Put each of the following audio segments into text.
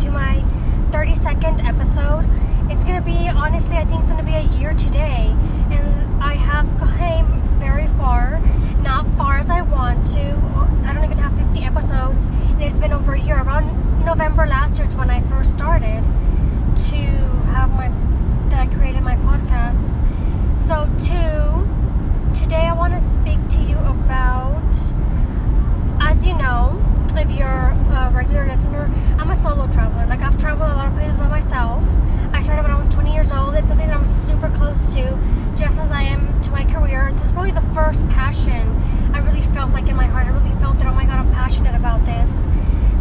to my 32nd episode. It's going to be, honestly, I think it's going to be a year today, and I have come very far, not far as I want to. I don't even have 50 episodes, and it's been over a year. Around November last year is when I first started to have that I created my podcast. So today I want to speak to you about, as you know, if you're a regular listener, I'm a solo traveler. Like, I've traveled a lot of places by myself. I started when I was 20 years old. It's something that I'm super close to, just as I am to my career. This is probably the first passion I really felt like in my heart. I really felt that, oh my God, I'm passionate about this.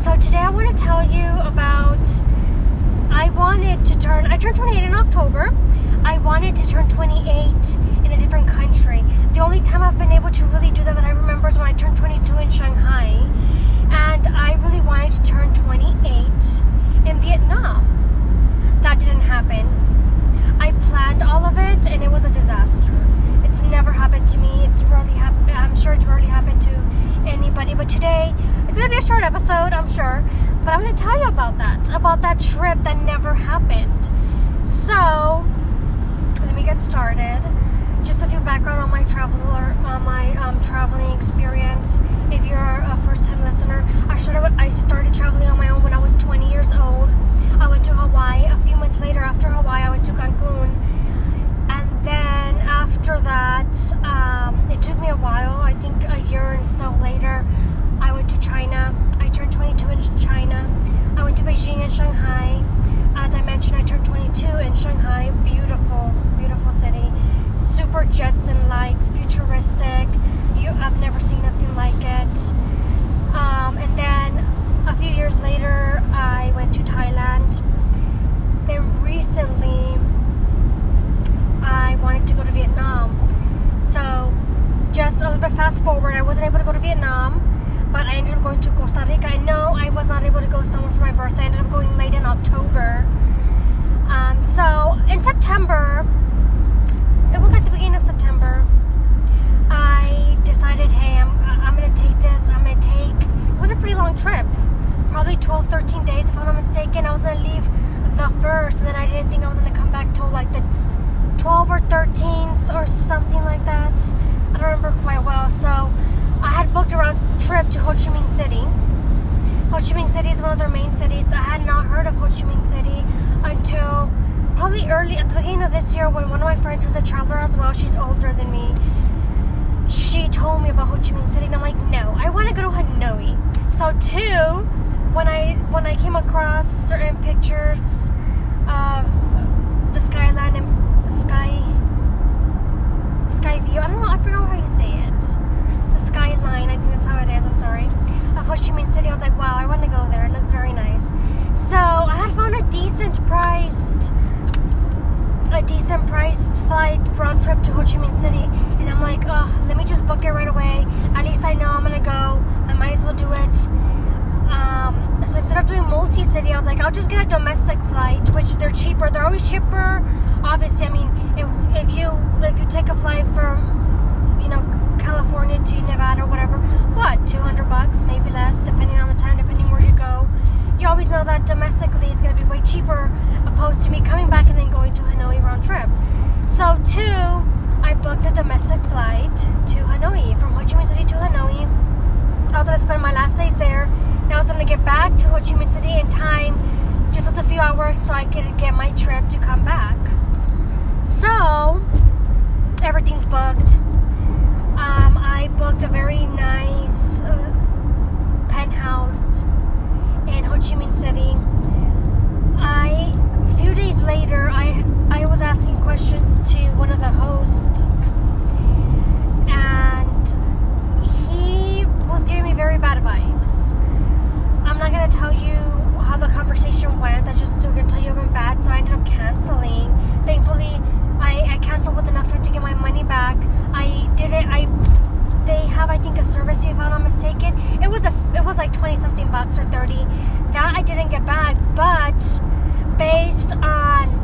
So today I want to tell you about, I turned 28 in October. I wanted to turn 28 in a different country. The only time I've been able to really do that I remember is when I turned 22 in Shanghai. And I really wanted to turn 28 in Vietnam. That didn't happen. I planned all of it, and it was a disaster. It's never happened to me. It's rarely happened. I'm sure it's rarely happened to anybody. But today, it's going to be a short episode, I'm sure. But I'm going to tell you about that trip that never happened. So, let me get started. Just a few background on my traveling experience. If you're a first-time listener, I started traveling on my own when I was 20 years old. I went to Hawaii. A few months later, after Hawaii, I went to Cancun. And then after that, it took me a while. I think a year or so later, I went to China. I turned 22 in China. I went to Beijing and Shanghai. As I mentioned, I turned 22 in Shanghai. Beautiful, beautiful city. Super Jetson-like, futuristic. I've never seen nothing like it. And then a few years later, I went to Thailand. Then recently, I wanted to go to Vietnam. So just a little bit fast forward, I wasn't able to go to Vietnam, but I ended up going to Costa Rica. I know I was not able to go somewhere for my birthday. I ended up going late in October. So in September, it was like the beginning of September, I decided, hey, I'm going to take this. It was a pretty long trip, probably 12, 13 days if I'm not mistaken. I was going to leave the 1st, and then I didn't think I was going to come back till like the 12th or 13th or something like that. I don't remember quite well. So I had booked a round trip to Ho Chi Minh City. Ho Chi Minh City is one of their main cities. I had not heard of Ho Chi Minh City until probably early at the beginning of this year, when one of my friends who's a traveler as well, she's older than me, she told me about Ho Chi Minh City, and I'm like, no, I want to go to Hanoi. So when I came across certain pictures of the skyline and the sky view, I don't know, I forgot how you say it, the skyline, I think that's how it is, I'm sorry, of Ho Chi Minh City, I was like, wow, I want to go there, it looks very nice. So I had found a decent priced flight round trip to Ho Chi Minh City, and I'm like, oh, let me just book it right away, at least I know I'm gonna go, I might as well do it. So instead of doing multi-city, I was like, I'll just get a domestic flight, which they're cheaper, they're always cheaper, obviously. I mean, if you take a flight from, you know, California to Nevada or whatever, what, $200, maybe less, depending on the time, depending where you go. You always know that domestically it's going to be way cheaper, opposed to me coming back and then going to Hanoi round trip. So I booked a domestic flight to Hanoi, from Ho Chi Minh City to Hanoi. I was going to spend my last days there, and I was going to get back to Ho Chi Minh City in time, just with a few hours, so I could get my trip to come back. So everything's booked. I booked a very nice penthouse in Ho Chi Minh City. A few days later, I was asking questions to one of the hosts, and he was giving me very bad vibes. I'm not going to tell you how the conversation went. I just going to tell you it went bad, so I ended up canceling. Thankfully, I canceled with enough time to get my money back. I did it. They have, I think, a service fee if I'm not mistaken. It was like 20 something bucks or 30. That I didn't get back, but based on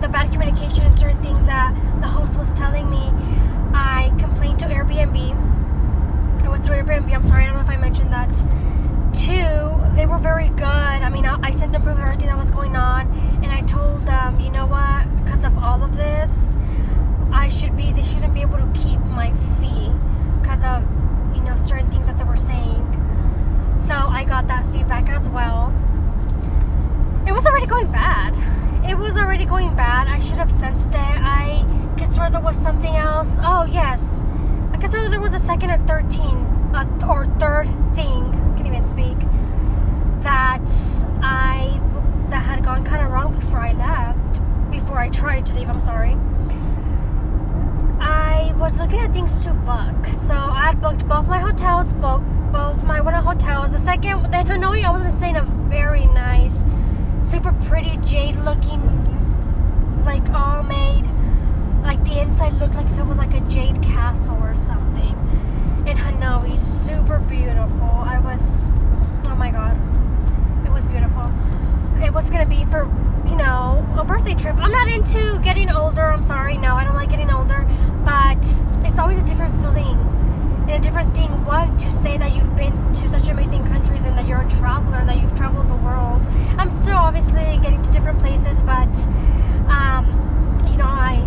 the bad communication and certain things that the host was telling me, I complained to Airbnb. It was through Airbnb, I'm sorry, I don't know if I mentioned that. They were very good. I mean, I sent them up with everything that was going on, and I told them, you know what, because of all of this, they shouldn't be able to keep my fee because of, you know, certain things that they were saying. So I got that feedback as well. It was already going bad. I should have sensed it. I could swear there was something else. Oh, yes. I could swear there was a second or third thing. I can't even speak. That had gone kind of wrong before I left. Before I tried to leave, I'm sorry. I was looking at things to book. So I had booked both my hotels, both my winter hotels. The second, then Hanoi, I was going to stay in a very nice, super pretty jade looking, like all made, like the inside looked like if it was like a jade castle or something. In Hanoi, super beautiful. Oh my god, it was beautiful. It was gonna be for, you know, a birthday trip. I'm not into getting older, I'm sorry, no, I don't like getting older, but it's always a different feeling and a different thing, one, to say that you've been to such amazing countries and that you're a traveler and that you've traveled the world. I'm still obviously getting to different places, but you know, I've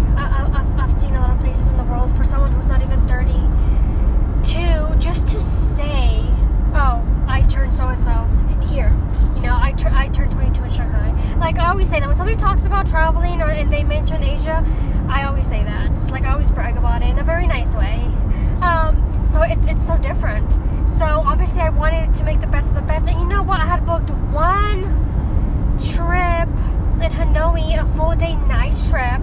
seen a lot of places in the world. For someone who's not even 30, just to say, oh, I turned so-and-so here, you know, I turned 22 in Shanghai. Like, I always say that when somebody talks about traveling and they mention Asia, I always say that. Like, I always brag about it in a very nice way. So it's so different. So obviously I wanted to make the best of the best. And you know what? I had booked one trip in Hanoi, a full-day nice trip,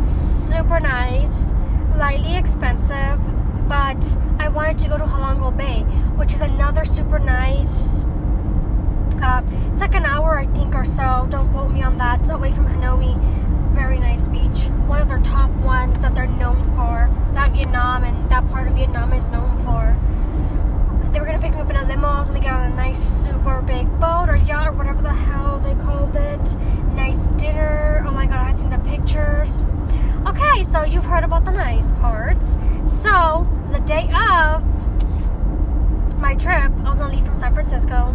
super nice, lightly expensive, but I wanted to go to Halongo Bay, which is another super nice, it's like an hour, I think, or so, don't quote me on that, it's away from Hanoi, very nice beach, one of their top ones that they're known for, that Vietnam and that part of Vietnam is known for. They were going to pick me up in a limo. I was going to get on a nice super big boat or yacht or whatever the hell they called it, nice dinner, oh my god, I had seen the pictures. Okay, so you've heard about the nice parts. So the day of my trip, I was going to leave from San Francisco,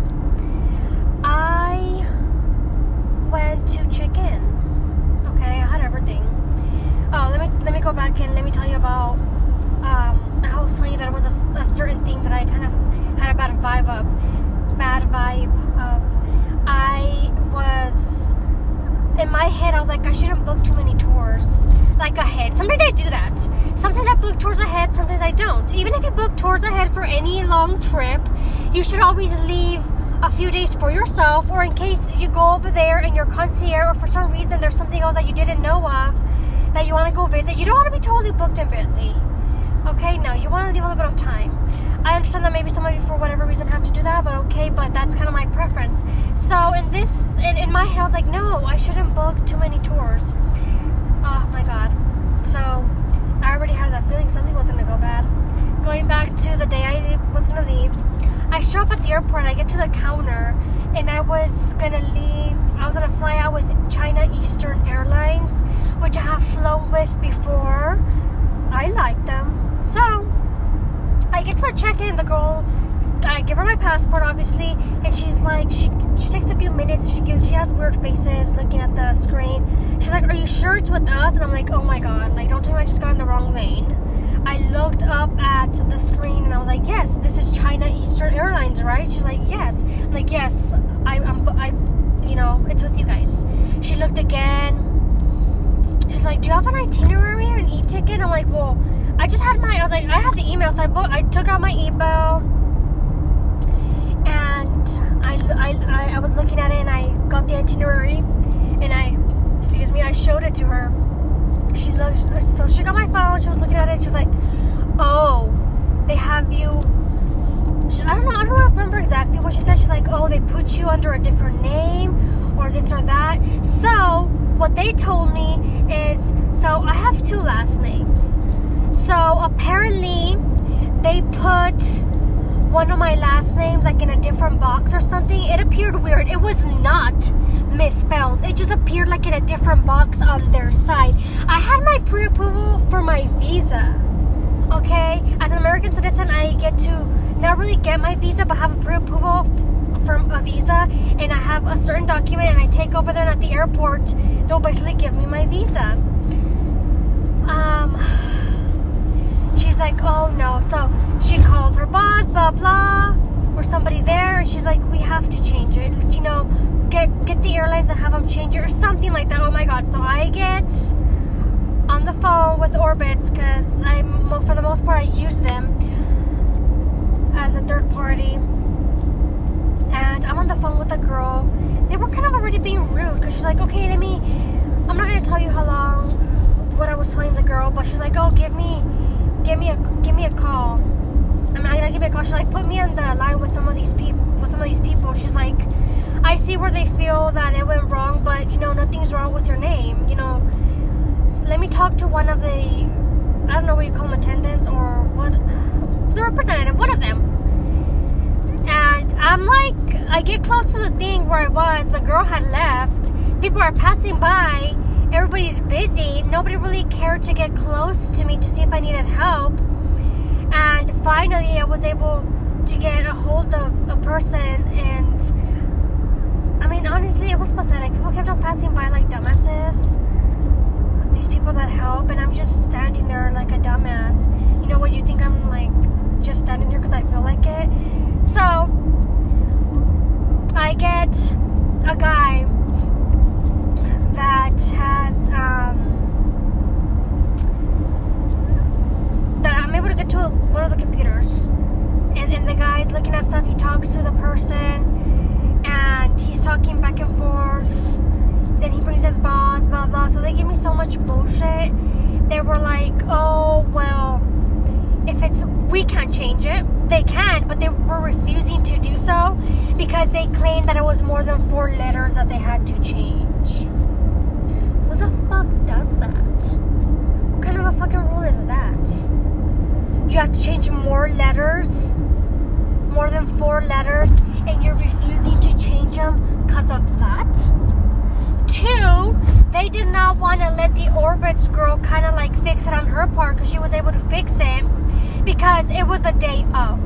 I went to check in. Okay, I had everything. Oh, let me go back and let me tell you about I was telling you that it was a certain thing that I kind of had a bad vibe of. I was, in my head, I was like, I shouldn't book too many tours, like, ahead. Sometimes I do that. Sometimes I book tours ahead, sometimes I don't. Even if you book tours ahead for any long trip, you should always leave a few days for yourself, or in case you go over there and your concierge, or for some reason there's something else that you didn't know of that you want to go visit. You don't want to be totally booked and busy. Okay, no, you want to leave a little bit of time. I understand that maybe some of you, for whatever reason, have to do that, but okay, but that's kind of my preference. So in my head, I was like, no, I shouldn't book too many tours. Oh my god. So I already had that feeling something was going to go bad. Going back to the day I was going to leave, I show up at the airport, I get to the counter, and I was going to fly out with China Eastern Airlines, which I have flown with before. I like them. So, I get to the check-in, the girl, I give her my passport, obviously, and she's like, she takes a few minutes, and she has weird faces looking at the screen. She's like, are you sure it's with us? And I'm like, oh my god, like, don't tell me I just got in the wrong lane. I looked up at the screen, and I was like, yes, this is China Eastern Airlines, right? She's like, yes. I'm like, yes, you know, it's with you guys. She looked again. She's like, do you have an itinerary or an e-ticket? I'm like, well, I was like, I have the email, so I took out my email, and I was looking at it, and I got the itinerary, and I showed it to her. So she got my phone, she was looking at it, she's like, oh, they have you, I don't remember exactly what she said, she's like, oh, they put you under a different name, or this or that. So, what they told me is, so I have two last names. So apparently they put one of my last names like in a different box or something. It appeared weird. It was not misspelled. It just appeared like in a different box on their side. I had my pre-approval for my visa. Okay? As an American citizen, I get to not really get my visa but have a pre-approval from a visa and I have a certain document and I take over there, and at the airport they'll basically give me my visa. She's like, oh no. So she called her boss, blah blah, or somebody there, and she's like, we have to change it, you know, get the airlines and have them change it or something like that. Oh my god. So I get on the phone with Orbitz, because I'm, for the most part, I use them as a third party, and I'm on the phone with a girl. They were kind of already being rude, because she's like, okay, let me, I'm not going to tell you how long, what I was telling the girl, but she's like, oh, give me a call. I'm not gonna give me a call. She's like, put me in the line with some of these people. She's like, I see where they feel that it went wrong, but you know, nothing's wrong with your name, you know. Let me talk to one of the, I don't know what you call them, attendants or what, the representative, one of them. And I'm like, I get close to the thing where I was, the girl had left, people are passing by, everybody's busy, nobody really cared to get close to me to see if I needed help. And finally I was able to get a hold of a person, and I mean, honestly, it was pathetic. People kept on passing by like dumbasses, these people that help, and I'm just standing there like a dumbass. You know what, you think I'm like just standing here because I feel like it? So I get a guy that has that I'm able to get to one of the computers, and the guy's looking at stuff, he talks to the person, and he's talking back and forth. Then he brings his boss, blah, blah. So they give me so much bullshit. They were like, oh, well, if it's, we can't change it. They can, but they were refusing to do so because they claimed that it was more than 4 letters that they had to change. Who the fuck does that? What kind of a fucking rule is that? You have to change more letters, more than 4 letters, and you're refusing to change them because of that? 2, they did not want to let the Orbitz girl kind of like fix it on her part, because she was able to fix it because it was the day of.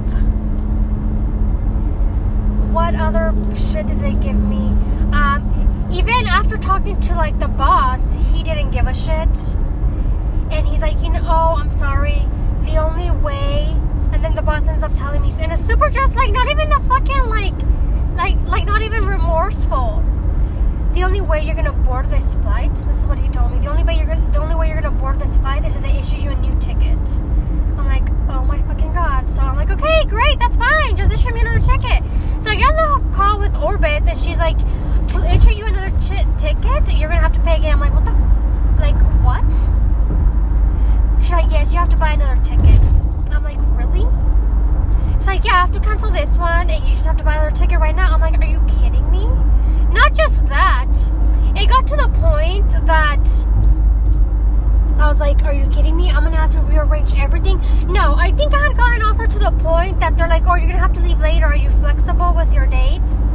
What other shit did they give me? Even after talking to like the boss, he didn't give a shit, and he's like, you know, oh, I'm sorry, the only way, and then the boss ends up telling me, and it's super just like not even a fucking like not even remorseful. The only way you're gonna board this flight, this is what he told me, the only way you're gonna board this flight is if they issue you a new ticket. I'm like, oh my fucking god. So I'm like, okay, great, that's fine, just issue me another ticket. So I get on the call with Orbitz, and she's like, to issue you another ticket, you're gonna have to pay again. I'm like, what the, like, what? She's like, yes, you have to buy another ticket. I'm like, really? She's like, yeah, I have to cancel this one, and you just have to buy another ticket right now. I'm like, are you kidding me? Not just that, it got to the point that I was like, are you kidding me? I'm gonna have to rearrange everything. No, I think I had gotten also to the point that they're like, oh, you're gonna have to leave later, are you flexible with your dates?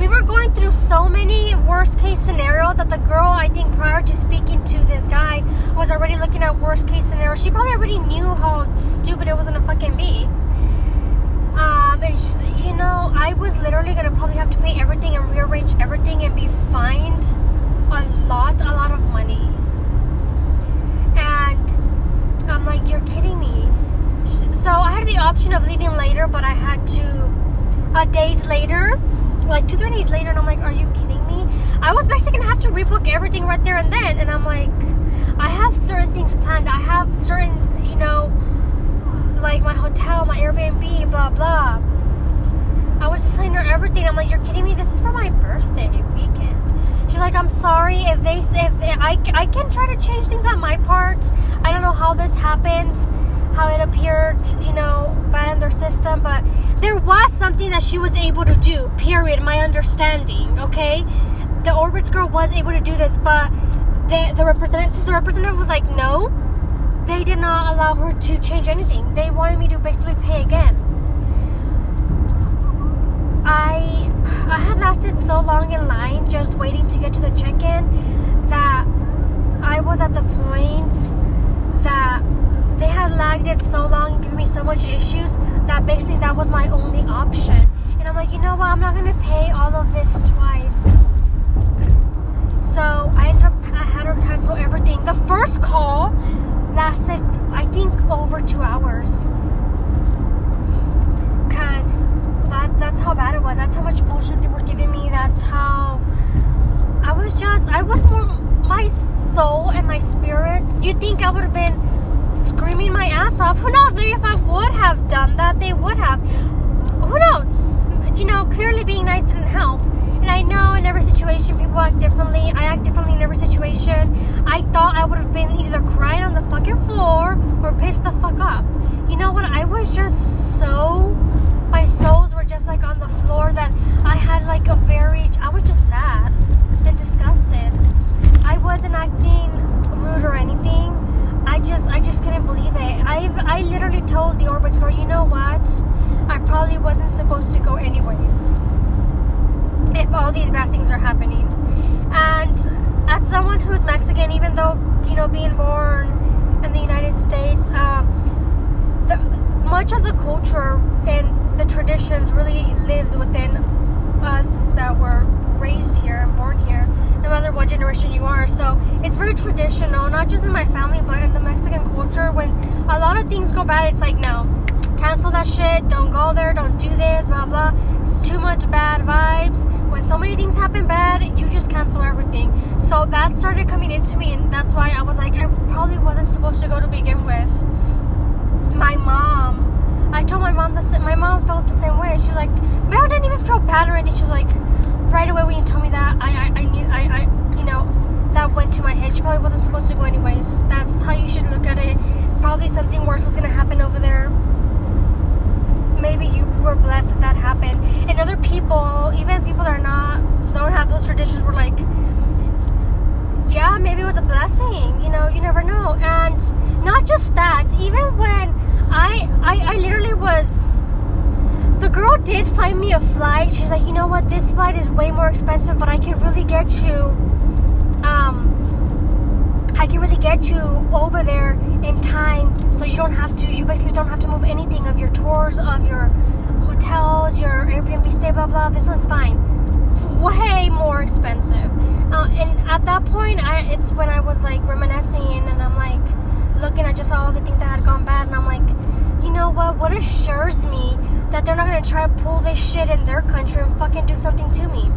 We were going through so many worst case scenarios that the girl, I think prior to speaking to this guy, was already looking at worst case scenarios. She probably already knew how stupid it was gonna fucking be. And she, you know, I was literally gonna probably have to pay everything and rearrange everything and be fined a lot of money. And I'm like, you're kidding me. So I had the option of leaving later, but I had to days later, like 2-3 days later, and I'm like, are you kidding me? I was basically gonna have to rebook everything right there and then. And I'm like, I have certain things planned. I have certain, you know, like my hotel, my Airbnb, blah blah. I was just telling her everything. I'm like, you're kidding me, this is for my birthday weekend. She's like, I'm sorry, if I can try to change things on my part. I don't know how this happened, how it appeared, you know, bad in their system, but there was something that she was able to do, period. My understanding, okay, the Orbitz girl was able to do this, but the representative, since the representative was like, no, they did not allow her to change anything. They wanted me to basically pay again. I had lasted so long in line just waiting to get to the check-in that I was at the point that they had lagged it so long and given me so much issues that basically that was my only option. And I'm like, you know what, I'm not going to pay all of this twice. So I ended up, I had her cancel everything. The first call lasted, I think, over 2 hours. Because that's how bad it was. That's how much bullshit they were giving me. That's how I was just, I was more, my soul and my spirits. Do you think I would have been screaming my ass off? Who knows? Maybe if I would have done that, they would have. Who knows? You know, clearly being nice didn't help. And I know in every situation people act differently. I act differently in every situation. I thought I would have been either crying on the fucking floor or pissed the fuck off. You know what? I was just so, my souls were just like on the floor that I had like a very, I was just sad and disgusted. I wasn't acting rude or anything. I just couldn't believe it. I literally told the Orbitz girl, you know what? I probably wasn't supposed to go anyways. If all these bad things are happening. And as someone who's Mexican, even though, you know, being born in the United States, much of the culture and the traditions really lives within us that were raised here and born here, no matter what generation you are. So it's very traditional, not just in my family, but in the Mexican culture. When a lot of things go bad, it's like, no, cancel that shit, don't go there, don't do this, blah blah, it's too much bad vibes. When so many things happen bad, you just cancel everything. So that started coming into me, and that's why I was like, I probably wasn't supposed to go to begin with. My mom, I told my mom that, my mom felt the same way. She's like, Meryl didn't even feel bad or anything. She's like, right away when you told me that, I knew, I you know, that went to my head. She probably wasn't supposed to go anyways. That's how you should look at it. Probably something worse was going to happen over there. Maybe you were blessed that that happened. And other people, even people that are not, don't have those traditions, were like, yeah, maybe it was a blessing. You know, you never know. And not just that, even when I literally was, the girl did find me a flight. She's like, you know what, this flight is way more expensive, but I can really get you, over there in time, so you don't have to, you basically don't have to move anything of your tours, of your hotels, your Airbnb stay, blah blah, this one's fine, way more expensive. And at that point, it's when I was like reminiscing, and I'm like looking at just all the things that had gone bad, and I'm like, you know what assures me that they're not gonna try to pull this shit in their country and fucking do something to me?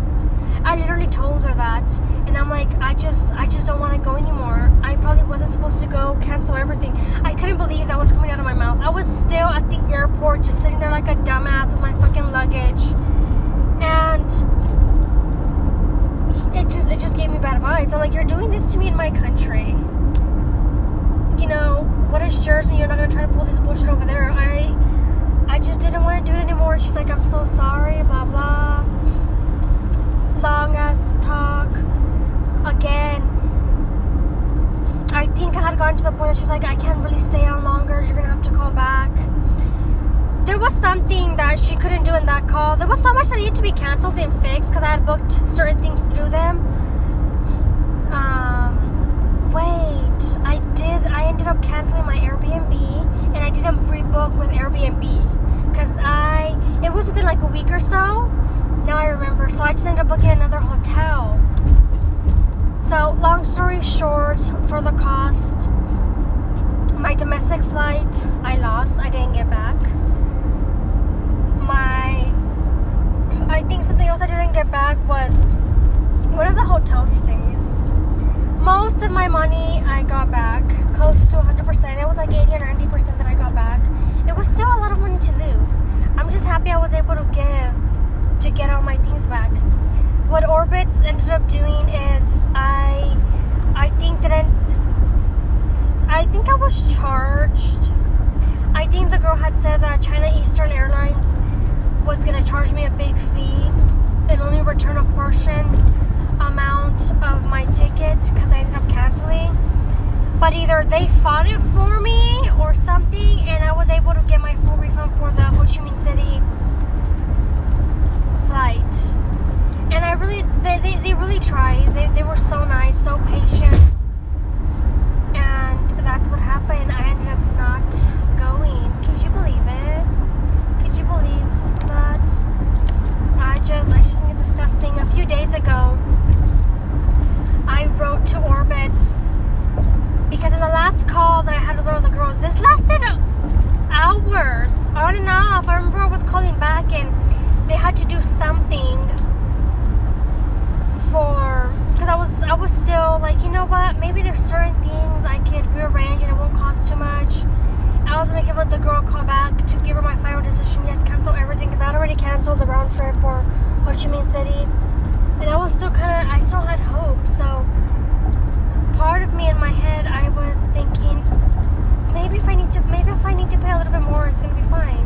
I literally told her that, and I'm like, I just don't want to go anymore. I probably wasn't supposed to go, cancel everything. I couldn't believe that was coming out of my mouth. I was still at the airport just sitting there like a dumbass with my fucking luggage, and it just gave me bad vibes. I'm like, you're doing this to me in my country. You know, what assures me you're not going to try to pull this bullshit over there? I just didn't want to do it anymore. She's like, I'm so sorry, blah, blah. Long ass talk. Again, I think I had gotten to the point that she's like, I can't really stay on longer. You're going to have to call back. There was something that she couldn't do in that call. There was so much that needed to be canceled and fixed because I had booked certain things through them. I ended up canceling my Airbnb, and I didn't rebook with Airbnb because it was within like a week or so. Now I remember. So I just ended up booking another hotel. So long story short, for the cost, my domestic flight I lost. I didn't get back. I think something else I didn't get back was one of the hotel stays. Most of my money I got back, close to 100%. It was like 80 or 90% that I got back. It was still a lot of money to lose. I'm just happy I was able to get all my things back. What Orbitz ended up doing is I think I was charged. I think the girl had said that China Eastern Airlines was gonna charge me a big fee and only return a portion amount of my ticket because I ended up canceling, but either they fought it for me or something, and I was able to get my full refund for the Ho Chi Minh City flight. And I really, they really tried. They were so nice, so patient, and that's what happened. I ended up not going. Could you believe it? Could you believe that? so like, you know what, maybe there's certain things I could rearrange and it won't cost too much. I was gonna give the girl a call back to give her my final decision. Yes, cancel everything, because I'd already canceled the round trip for Ho Chi Minh City, and I was still kind of, I still had hope. So part of me in my head, I was thinking maybe if I need to pay a little bit more, it's gonna be fine.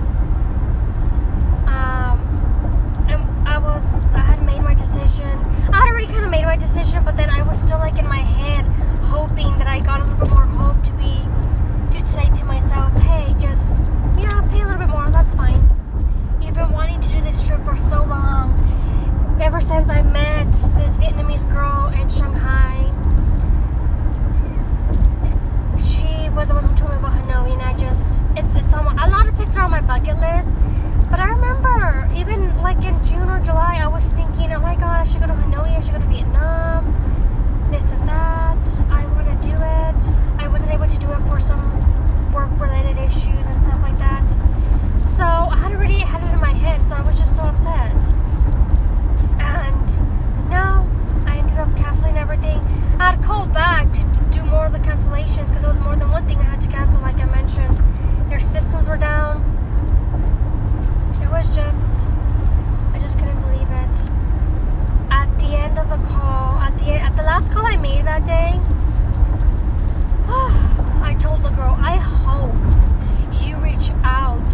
I had already kind of made my decision, but then I was still like in my head hoping that I got a little bit more hope to say to myself, hey, just, yeah, pay a little bit more, that's fine. You've been wanting to do this trip for so long, ever since I met this Vietnamese girl in Shanghai. She was the one who told me about Hanoi, and I just, it's on, a lot of places are on my bucket list. But I remember, even like in June or July, I was thinking, oh my god, I should go to Hanoi, I should go to Vietnam, this and that, I want to do it. I wasn't able to do it for some work-related issues and stuff like that. So I had already had it in my head, so I was just so upset. And now I ended up canceling everything. I had called back to do more of the cancellations, because it was more than one thing I had to cancel, like I mentioned. Their systems were down. It was just, I just couldn't believe it. At the end of the call, at the last call I made that day, I told the girl, I hope you reach out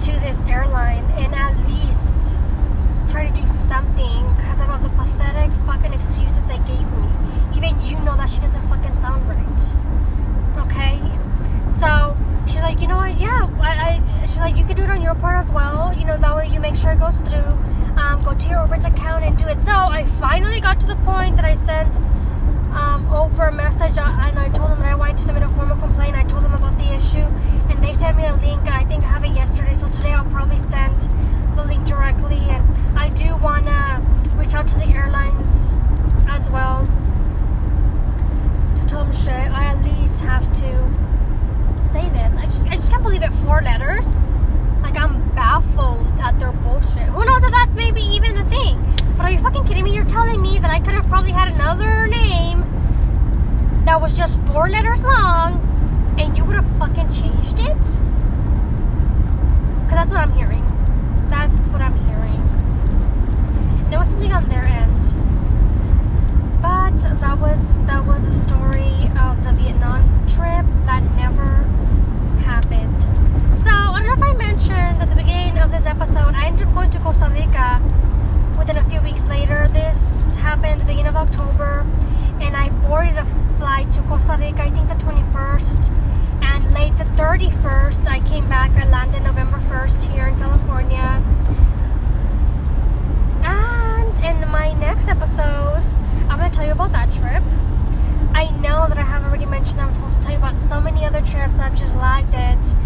to this airline and at least try to do something, because of the pathetic fucking excuses they gave me. Even you know that she doesn't fucking sound right. Okay? So she's like, you know what, yeah, she's like, you can do it on your part as well, you know, that way you make sure it goes through, go to your Orbitz account and do it. So I finally got to the point that I sent over a message, and I told them that I wanted to submit a formal complaint. I told them about the issue, and they sent me a link. I think I have it yesterday, so today I'll probably send the link directly. And I do want to reach out to the airlines as well to tell them shit. I at least have to say this. I just can't believe it. 4 letters. Like, I'm baffled at their bullshit. Who knows if that's maybe even a thing? But are you fucking kidding me? You're telling me that I could have probably had another name that was just 4 letters long, and you would have fucking changed it? Because that's what I'm hearing. That's what I'm hearing. And it was something on their end. But that was a story of the Vietnam trip that never happened. So I don't know if I mentioned at the beginning of this episode, I ended up going to Costa Rica within a few weeks later. This happened the beginning of October, and I boarded a flight to Costa Rica, I think the 21st, and late the 31st I came back. I landed November 1st here in California. And in my next episode, I'm going to tell you about that trip. I know that I have already mentioned that I'm supposed to tell you about so many other trips and I've just lagged it.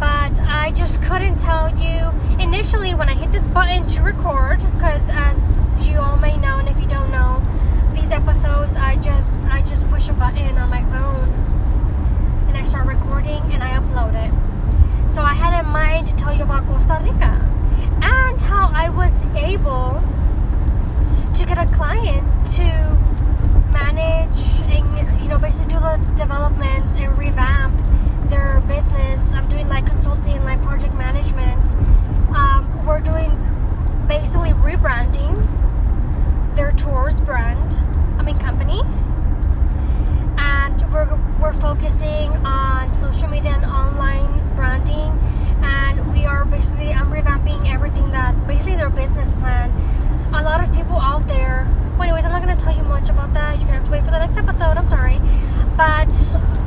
But I just couldn't tell you. Initially, when I hit this button to record, because as you all may know, and if you don't know, these episodes, I just push a button on my phone and I start recording and I upload it. So I had in mind to tell you about Costa Rica and how I was able to get a client to manage and, you know, basically do the developments and revamp their business. I'm doing like consulting and like project management. We're doing basically rebranding their tours brand, company, and we're focusing on social media and online branding, and we are basically, I'm revamping everything that basically their business plan. A lot of people out there, well anyways, I'm not going to tell you much about that. You're going to have to wait for the next episode, I'm sorry. But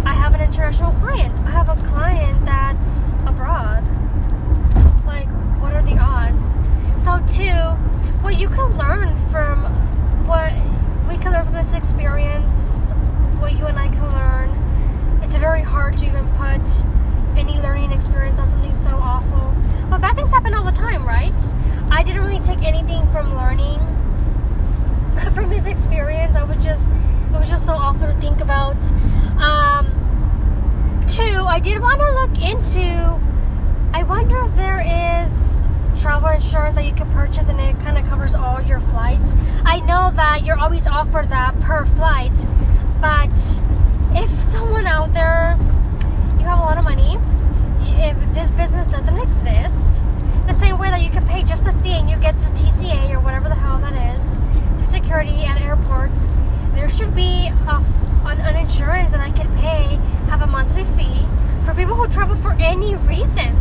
I have an international client. I have a client that's abroad. Like, what are the odds? So too, what you can learn from, what we can learn from this experience, what you and I can learn. It's very hard to even put any learning experience on something so awful. But bad things happen all the time, right? I didn't really take anything from learning from this experience. It was just so awful to think about. Two, I wonder if there is travel insurance that you can purchase, and it kind of covers all your flights. I know that you're always offered that per flight, but if someone out there, you have a lot of money, if this business doesn't exist, the same way that you can pay just the fee and you get through TCA or whatever the hell that is, through security at airports, there should be an insurance that I can pay, have a monthly fee for people who travel for any reason.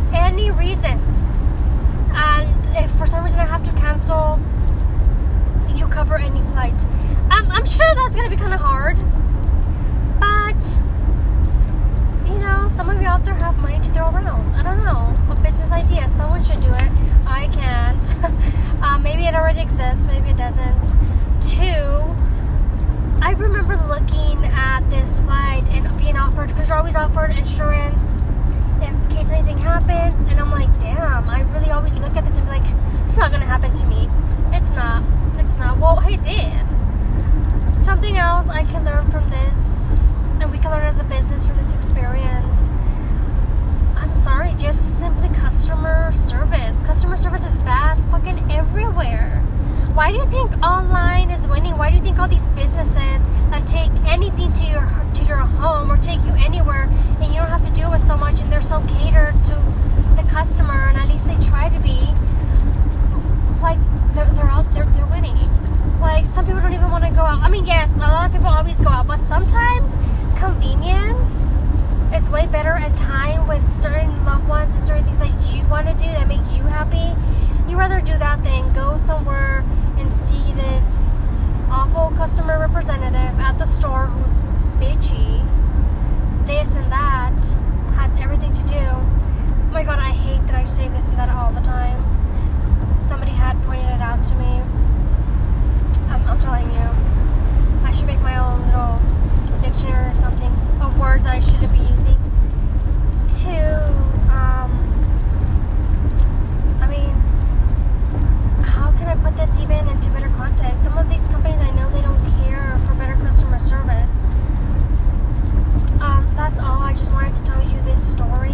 And if for some reason I have to cancel, you cover any flight. I'm sure that's going to be kind of hard, but you know, some of you out there have money to throw around. I don't know, a business idea. Someone should do it. I can't. Maybe it already exists. Maybe it doesn't. Two, I remember looking at this flight and being offered, because you're always offered insurance in case anything happens, and I'm like, damn, I really always look at this and be like, it's not going to happen to me. It's not. Well, it did. Something else I can learn from this, and we can learn as a business from this experience. I'm sorry, just simply customer service. Customer service is bad fucking everywhere. Why do you think online is winning? Why do you think all these businesses that take anything to your home or take you anywhere, and you don't have to deal with so much, and they're so catered to the customer, and at least they try to be, like, they're winning. Like, some people don't even want to go out. I mean, yes, a lot of people always go out, but sometimes convenience is way better, and time with certain loved ones and certain things that you want to do that make you happy. You'd rather do that than go somewhere and see this awful customer representative at the store who's bitchy. This and that has everything to do. Oh my god, I hate that I say this and that all the time. Somebody had pointed it out to me. I'm telling you, I should make my own little dictionary or something of words that I shouldn't be using. How can I put this even into better context? Some of these companies, I know they don't care for better customer service. That's all. I just wanted to tell you this story.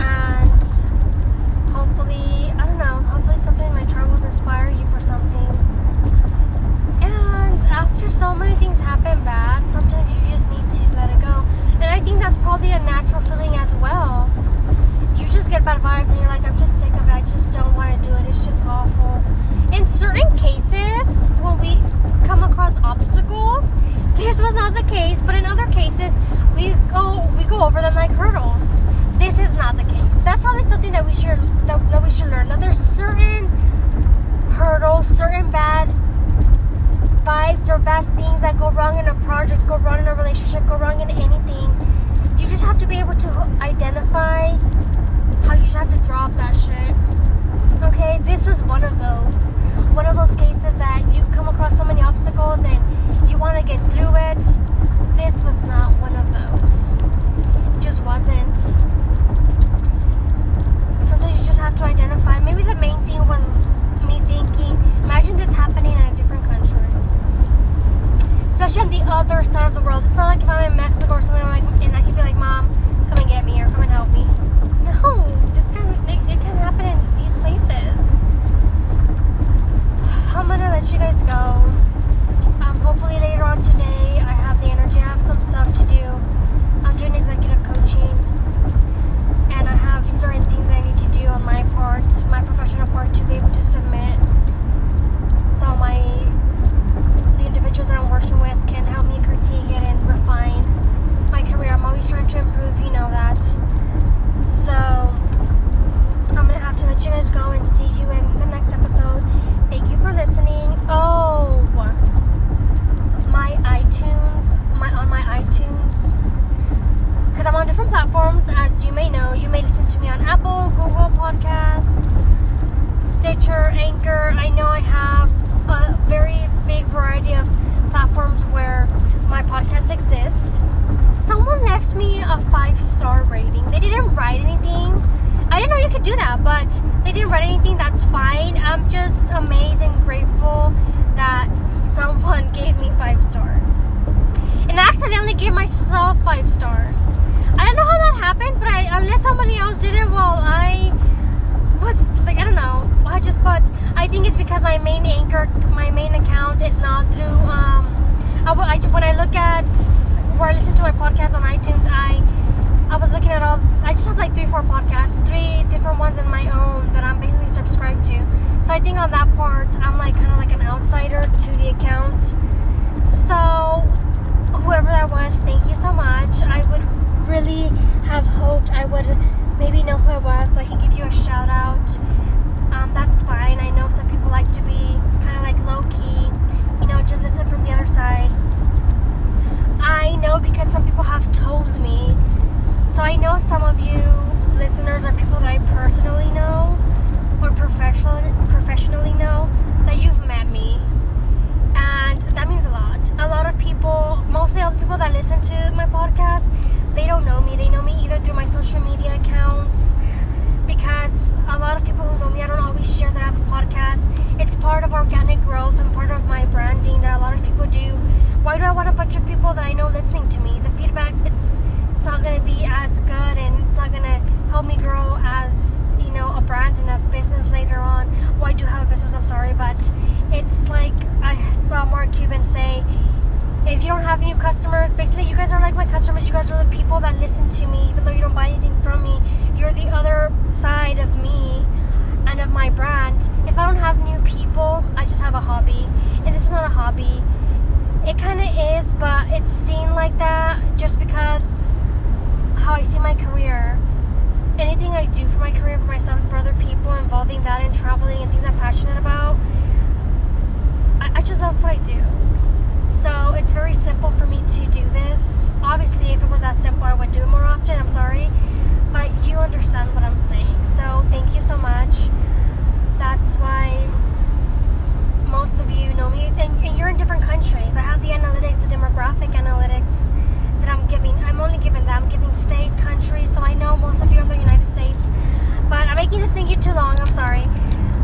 And hopefully, I don't know, hopefully something in my travels inspire you for something. And after so many things happen bad, sometimes you just need to let it go. And I think that's probably a natural feeling as well. You just get bad vibes and you're like, I'm just sick of it. I just don't want to do it. It's just awful. In certain cases, when we come across obstacles, this was not the case. But in other cases, we go over them like hurdles. This is not the case. That's probably something that we should learn. That there's certain hurdles, certain bad vibes or bad things that go wrong in a project, go wrong in a relationship, go wrong in anything. You just have to be able to identify how you just have to drop that shit. Okay, this was one of those cases that you come across so many obstacles and you want to get through it. This was not one of those. It just wasn't. Sometimes you just have to identify. Maybe the main thing was me thinking, imagine this happening in a different country. Especially on the other side of the world. It's not like if I'm in Mexico or something and I could be like, Mom, come and get me or come and help me. No, it can happen in these places. I'm gonna let you guys go. Hopefully later on today I have the energy. I have some stuff to do. I'm doing executive coaching. And I have certain things I need to do on my part, my professional part, to be able to submit. So the individuals that I'm working with can help me critique it and refine my career. I'm always trying to improve, you know that. So, I'm going to have to let you guys go and see you in the next episode. Thank you for listening. Oh, on my iTunes, because I'm on different platforms, as you may know. You may listen to me on Apple, Google Podcast, Stitcher, Anchor. I know I have a very big variety of platforms where my podcast exists. Someone left me a 5-star rating. They didn't write anything. I didn't know you could do that, but they didn't write anything. That's fine. I'm just amazed and grateful that someone gave me 5 stars. And I accidentally gave myself 5 stars. I don't know how that happens, but unless somebody else did it while I was, like, I don't know. look at or I listen to my podcast on iTunes, I was looking at all, I just have like 3-4 podcasts, 3 different ones in my own that I'm basically subscribed to. So I think on that part, I'm like kind of like an outsider to the account. So whoever that was, thank you so much. I would really have hoped I would maybe know who it was so I could give you a shout out. That's fine. I know some people like to be kind of like low key, you know, just listen from the other side. I know because some people have told me. So I know some of you listeners are people that I personally know or professionally know that you've met me, and that means a lot. A lot of people, mostly all the people that listen to my podcast, they don't know me. They know me either through my social media accounts, because a lot of people who know me, I don't always share that I have a podcast. It's part of organic growth and part of my branding that a lot of people do. Why do I want a bunch of people that I know listening to me? The feedback, it's not going to be as good, and it's not going to help me grow as, you know, a brand and a business later on. Well, I do have a business, I'm sorry, but it's like I saw Mark Cuban say, if you don't have new customers, basically you guys are like my customers, you guys are the people that listen to me, even though you don't buy anything from me, you're the other side of me and of my brand. If I don't have new people, I just have a hobby, and this is not a hobby. It kind of is, but it's seen like that just because how I see my career, anything I do for my career, for myself, and for other people, involving that and traveling and things I'm passionate about, I just love what I do. So it's very simple for me to do this. Obviously, if it was that simple, I would do it more often. I'm sorry, but you understand what I'm saying. So thank you so much. That's why most of you know me, and you're in different countries. I have the analytics, the demographic analytics that I'm giving. I'm only giving that. I'm giving state, country, so I know most of you are in the United States. But I'm making this thing too long, I'm sorry.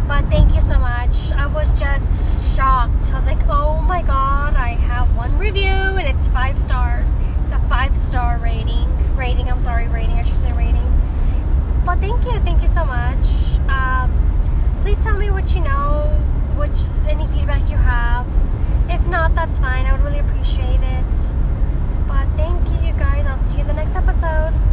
But thank you so much. I was just shocked. I was like, oh my god, I have one review and it's 5 stars. It's a 5-star rating, I'm sorry, rating, I should say rating. But thank you so much. Please tell me what you know, any feedback you have. If not, that's fine, I would really appreciate it. But thank you guys, I'll see you in the next episode.